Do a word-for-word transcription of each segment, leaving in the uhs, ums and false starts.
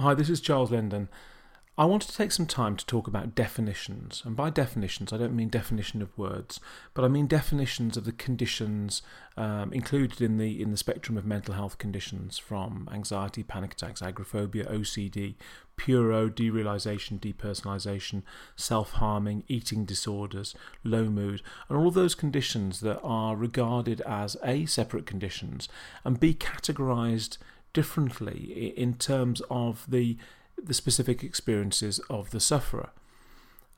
Hi, this is Charles Linden. I wanted to take some time to talk about definitions, and by definitions I don't mean definition of words, but I mean definitions of the conditions um, included in the in the spectrum of mental health conditions, from anxiety, panic attacks, agoraphobia, O C D, puro, derealisation, depersonalisation, self-harming, eating disorders, low mood, and all of those conditions that are regarded as A, separate conditions, and B, categorised differently in terms of the the specific experiences of the sufferer.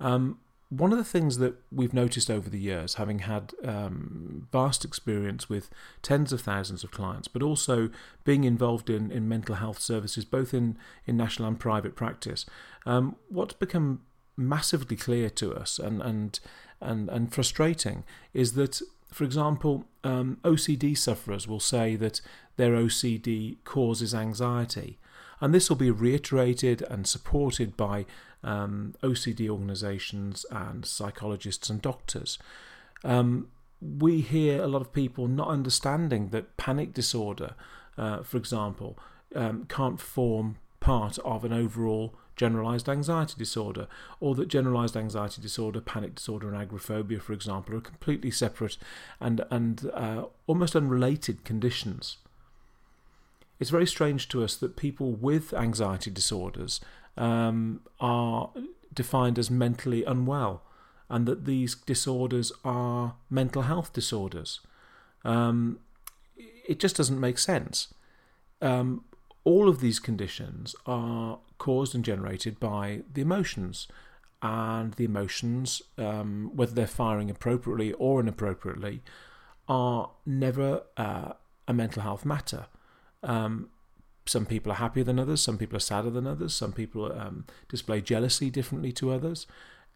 Um, one of the things that we've noticed over the years, having had um, vast experience with tens of thousands of clients, but also being involved in, in mental health services, both in, in national and private practice, um, what's become massively clear to us and and and, and frustrating is that, for example, um, O C D sufferers will say that their O C D causes anxiety. And this will be reiterated and supported by um, O C D organisations and psychologists and doctors. Um, we hear a lot of people not understanding that panic disorder, uh, for example, um, can't form part of an overall generalised anxiety disorder, or that generalised anxiety disorder, panic disorder and agoraphobia, for example, are completely separate and, and uh, almost unrelated conditions. It's very strange to us that people with anxiety disorders um, are defined as mentally unwell, and that these disorders are mental health disorders. Um, it just doesn't make sense. Um, all of these conditions are caused and generated by the emotions, and the emotions, um, whether they're firing appropriately or inappropriately, are never uh, a mental health matter. Um, some people are happier than others, some people are sadder than others, some people um, display jealousy differently to others.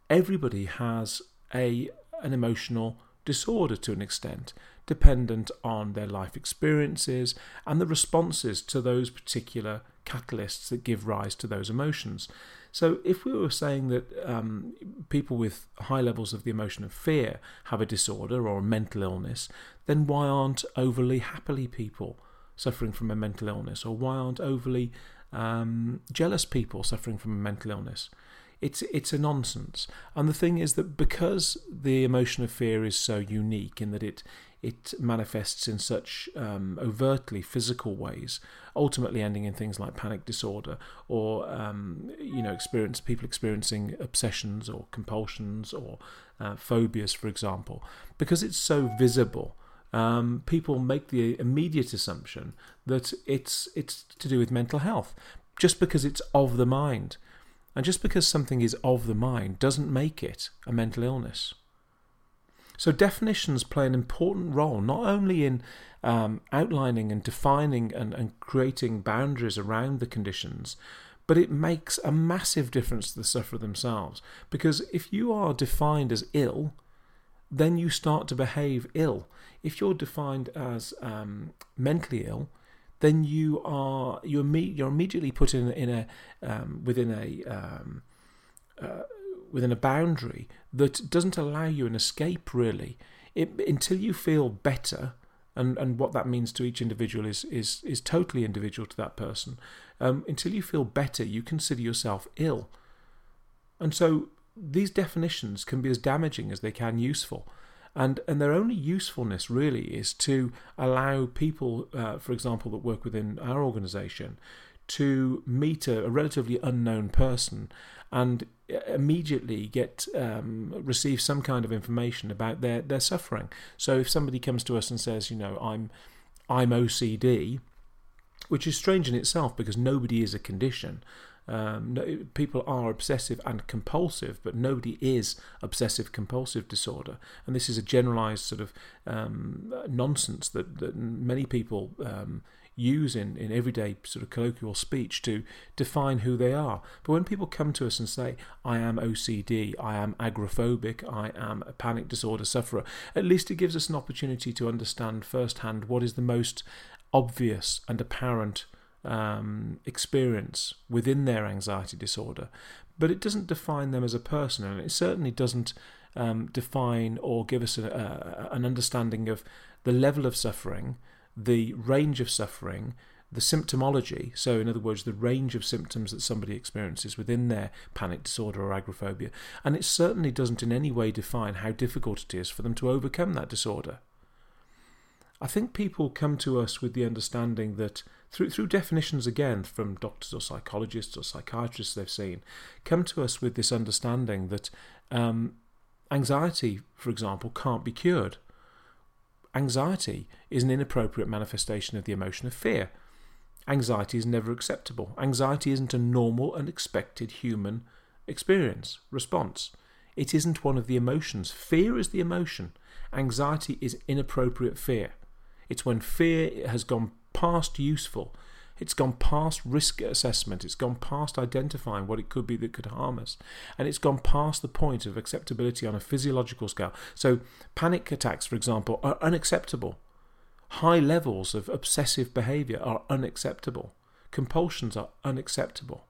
Everybody has a an emotional disorder to an extent, dependent on their life experiences and the responses to those particular catalysts that give rise to those emotions. So if we were saying that um, people with high levels of the emotion of fear have a disorder or a mental illness, then why aren't overly happily people suffering from a mental illness, or why aren't overly um, jealous people suffering from a mental illness? It's it's a nonsense. And the thing is that because the emotion of fear is so unique in that it it manifests in such um, overtly physical ways, ultimately ending in things like panic disorder, or um, you know, experience people experiencing obsessions or compulsions or uh, phobias, for example, because it's so visible. Um, people make the immediate assumption that it's it's to do with mental health, just because it's of the mind. And just because something is of the mind doesn't make it a mental illness. So definitions play an important role, not only in um, outlining and defining and, and creating boundaries around the conditions, but it makes a massive difference to the sufferer themselves. Because if you are defined as ill, then you start to behave ill. If you're defined as um, mentally ill, then you are you're you're immediately put in in a um, within a um, uh, within a boundary that doesn't allow you an escape, really. It, until you feel better, and, and what that means to each individual is is is totally individual to that person. Um, until you feel better, you consider yourself ill, and so these definitions can be as damaging as they can useful, and and their only usefulness really is to allow people, uh, for example, that work within our organisation, to meet a, a relatively unknown person and immediately get um, receive some kind of information about their their suffering. So if somebody comes to us and says, you know, I'm I'm O C D, which is strange in itself because nobody is a condition. Um, no, people are obsessive and compulsive, but nobody is obsessive-compulsive disorder, and this is a generalised sort of um, nonsense that, that many people um, use in, in everyday sort of colloquial speech to define who they are. But when people come to us and say, I am O C D, I am agoraphobic, I am a panic disorder sufferer, at least it gives us an opportunity to understand firsthand what is the most obvious and apparent Um, experience within their anxiety disorder, but it doesn't define them as a person, and it certainly doesn't um, define or give us a, a, an understanding of the level of suffering, the range of suffering, the symptomology, so in other words, the range of symptoms that somebody experiences within their panic disorder or agoraphobia, and it certainly doesn't in any way define how difficult it is for them to overcome that disorder. I think people come to us with the understanding that, through through definitions again from doctors or psychologists or psychiatrists they've seen, come to us with this understanding that um, anxiety, for example, can't be cured. Anxiety is an inappropriate manifestation of the emotion of fear. Anxiety is never acceptable. Anxiety isn't a normal and expected human experience, response. It isn't one of the emotions. Fear is the emotion. Anxiety is inappropriate fear. It's when fear has gone past useful. It's gone past risk assessment. It's gone past identifying what it could be that could harm us. And it's gone past the point of acceptability on a physiological scale. So panic attacks, for example, are unacceptable. High levels of obsessive behaviour are unacceptable. Compulsions are unacceptable.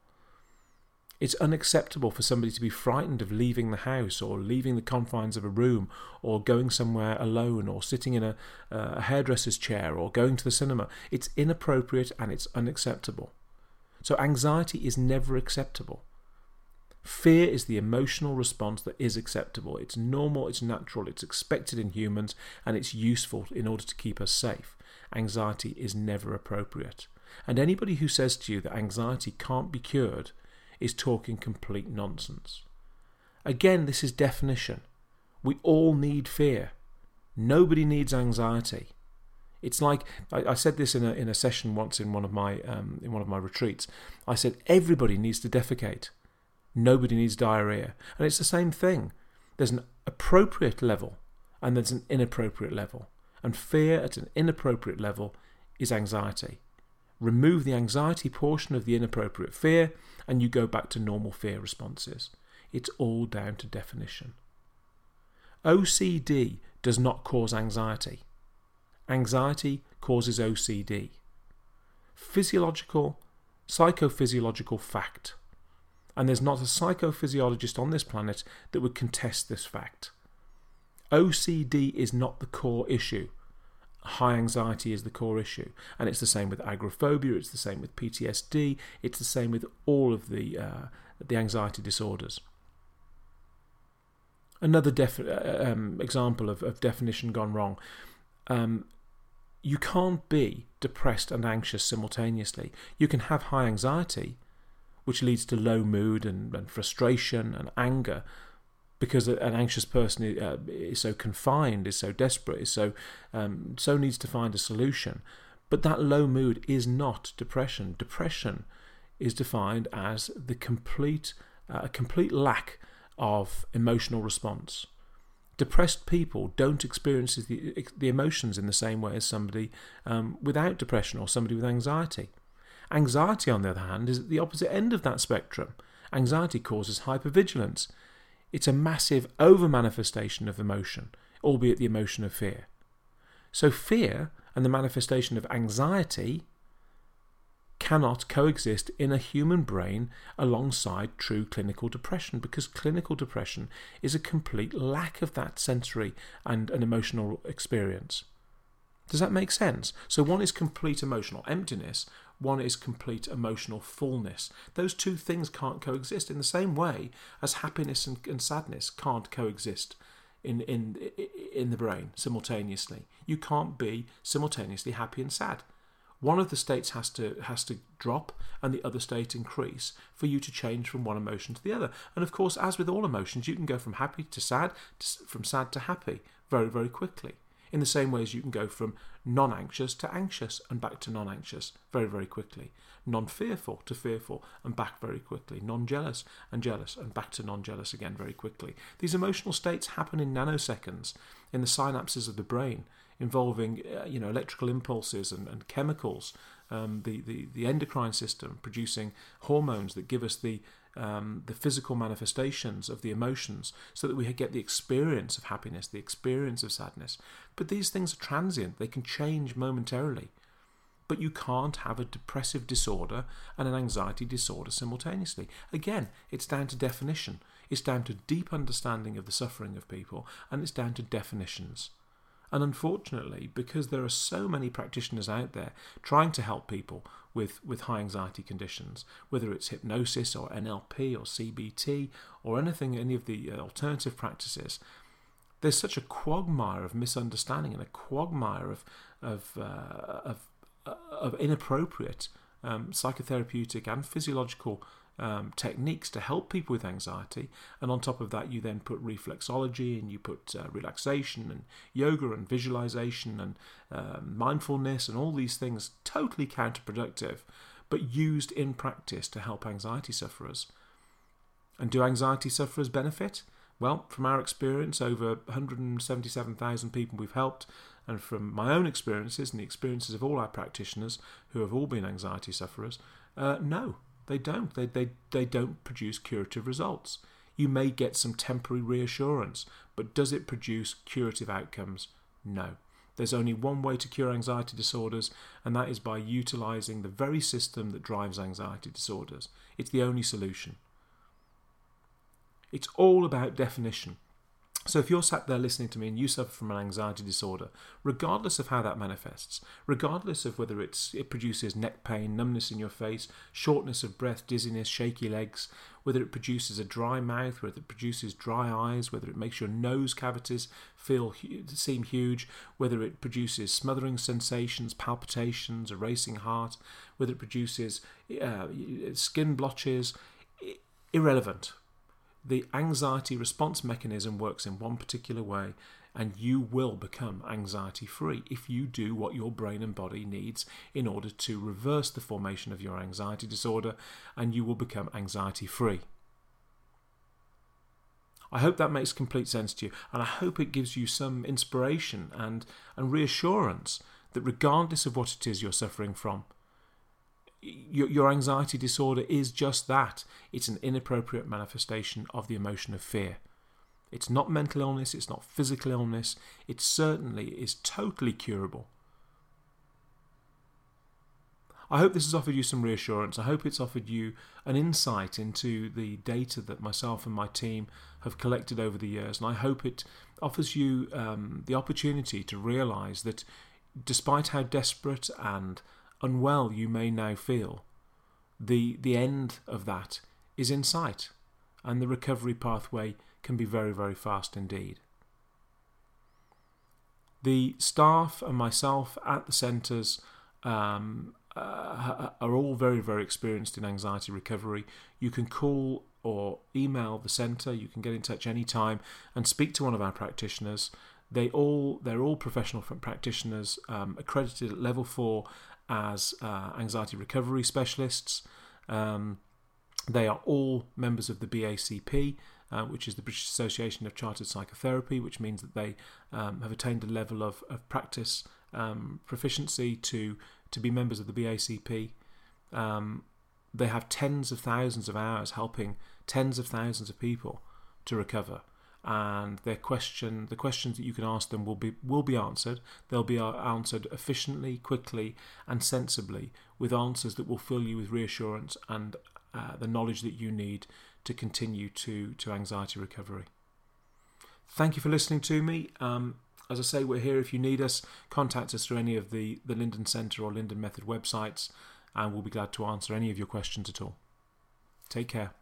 It's unacceptable for somebody to be frightened of leaving the house or leaving the confines of a room or going somewhere alone or sitting in a, uh, a hairdresser's chair or going to the cinema. It's inappropriate and it's unacceptable. So anxiety is never acceptable. Fear is the emotional response that is acceptable. It's normal, it's natural, it's expected in humans, and it's useful in order to keep us safe. Anxiety is never appropriate. And anybody who says to you that anxiety can't be cured is talking complete nonsense. Again, this is definition. We all need fear. Nobody needs anxiety. It's like I, I said this in a in a session once in one of my um, in one of my retreats. I said everybody needs to defecate. Nobody needs diarrhea, and it's the same thing. There's an appropriate level, and there's an inappropriate level, and fear at an inappropriate level is anxiety. Remove the anxiety portion of the inappropriate fear and you go back to normal fear responses. It's all down to definition. O C D does not cause anxiety. Anxiety causes O C D. Physiological, psychophysiological fact. And there's not a psychophysiologist on this planet that would contest this fact. O C D is not the core issue. High anxiety is the core issue, and it's the same with agoraphobia, it's the same with P T S D, it's the same with all of the uh, the anxiety disorders. Another def- um, example of, of definition gone wrong. Um, you can't be depressed and anxious simultaneously. You can have high anxiety, which leads to low mood and, and frustration and anger, because an anxious person is so confined, is so desperate, is so um, so needs to find a solution. But that low mood is not depression. Depression is defined as the complete uh, complete lack of emotional response. Depressed people don't experience the the emotions in the same way as somebody um, without depression or somebody with anxiety. Anxiety, on the other hand, is at the opposite end of that spectrum. Anxiety causes hypervigilance. It's a massive over-manifestation of emotion, albeit the emotion of fear. So fear and the manifestation of anxiety cannot coexist in a human brain alongside true clinical depression, because clinical depression is a complete lack of that sensory and an emotional experience. Does that make sense? So one is complete emotional emptiness, one is complete emotional fullness. Those two things can't coexist in the same way as happiness and, and sadness can't coexist in, in, in the brain simultaneously. You can't be simultaneously happy and sad. One of the states has to has to drop and the other state increase for you to change from one emotion to the other. And of course, as with all emotions, you can go from happy to sad, to, from sad to happy very, very quickly. In the same way as you can go from non-anxious to anxious and back to non-anxious very, very quickly. Non-fearful to fearful and back very quickly. Non-jealous and jealous and back to non-jealous again very quickly. These emotional states happen in nanoseconds in the synapses of the brain, involving uh, you know, electrical impulses and, and chemicals, um, the, the, the endocrine system producing hormones that give us the Um, the physical manifestations of the emotions so that we get the experience of happiness, the experience of sadness. But these things are transient. They can change momentarily. But you can't have a depressive disorder and an anxiety disorder simultaneously. Again, it's down to definition. It's down to deep understanding of the suffering of people, and it's down to definitions. And unfortunately, because there are so many practitioners out there trying to help people with, with high anxiety conditions, whether it's hypnosis or N L P or C B T or anything, any of the alternative practices, there's such a quagmire of misunderstanding and a quagmire of of uh, of, uh, of inappropriate um, psychotherapeutic and physiological um, techniques to help people with anxiety. And on top of that, you then put reflexology and you put uh, relaxation and yoga and visualization and uh, mindfulness and all these things, totally counterproductive, but used in practice to help anxiety sufferers. And do anxiety sufferers benefit? Well, from our experience, over one hundred seventy-seven thousand people we've helped, and from my own experiences and the experiences of all our practitioners who have all been anxiety sufferers, uh, no, they don't. They, they, they don't produce curative results. You may get some temporary reassurance, but does it produce curative outcomes? No. There's only one way to cure anxiety disorders, and that is by utilising the very system that drives anxiety disorders. It's the only solution. It's all about definition. So if you're sat there listening to me and you suffer from an anxiety disorder, regardless of how that manifests, regardless of whether it's it produces neck pain, numbness in your face, shortness of breath, dizziness, shaky legs, whether it produces a dry mouth, whether it produces dry eyes, whether it makes your nose cavities feel seem huge, whether it produces smothering sensations, palpitations, a racing heart, whether it produces uh, skin blotches, irrelevant. The anxiety response mechanism works in one particular way, and you will become anxiety-free if you do what your brain and body needs in order to reverse the formation of your anxiety disorder, and you will become anxiety-free. I hope that makes complete sense to you, and I hope it gives you some inspiration and, and reassurance that regardless of what it is you're suffering from, Your, your anxiety disorder is just that. It's an inappropriate manifestation of the emotion of fear. It's not mental illness, it's not physical illness, it certainly is totally curable. I hope this has offered you some reassurance. I hope it's offered you an insight into the data that myself and my team have collected over the years, and I hope it offers you um, the opportunity to realise that despite how desperate and unwell you may now feel, the the end of that is in sight, and the recovery pathway can be very, very fast indeed. The staff and myself at the centres um, uh, are all very, very experienced in anxiety recovery. You can call or email the centre, you can get in touch anytime and speak to one of our practitioners. They all, they're all professional practitioners um, accredited at level four as uh, anxiety recovery specialists. Um, they are all members of the B A C P, uh, which is the British Association of Chartered Psychotherapy, which means that they um, have attained a level of, of practice um, proficiency to, to be members of the B A C P. Um, they have tens of thousands of hours helping tens of thousands of people to recover. And their question, the questions that you can ask them will be will be answered. They'll be answered efficiently, quickly, and sensibly, with answers that will fill you with reassurance and uh, the knowledge that you need to continue to to anxiety recovery. Thank you for listening to me. Um, as I say, we're here if you need us. Contact us through any of the, the Linden Centre or Linden Method websites, and we'll be glad to answer any of your questions at all. Take care.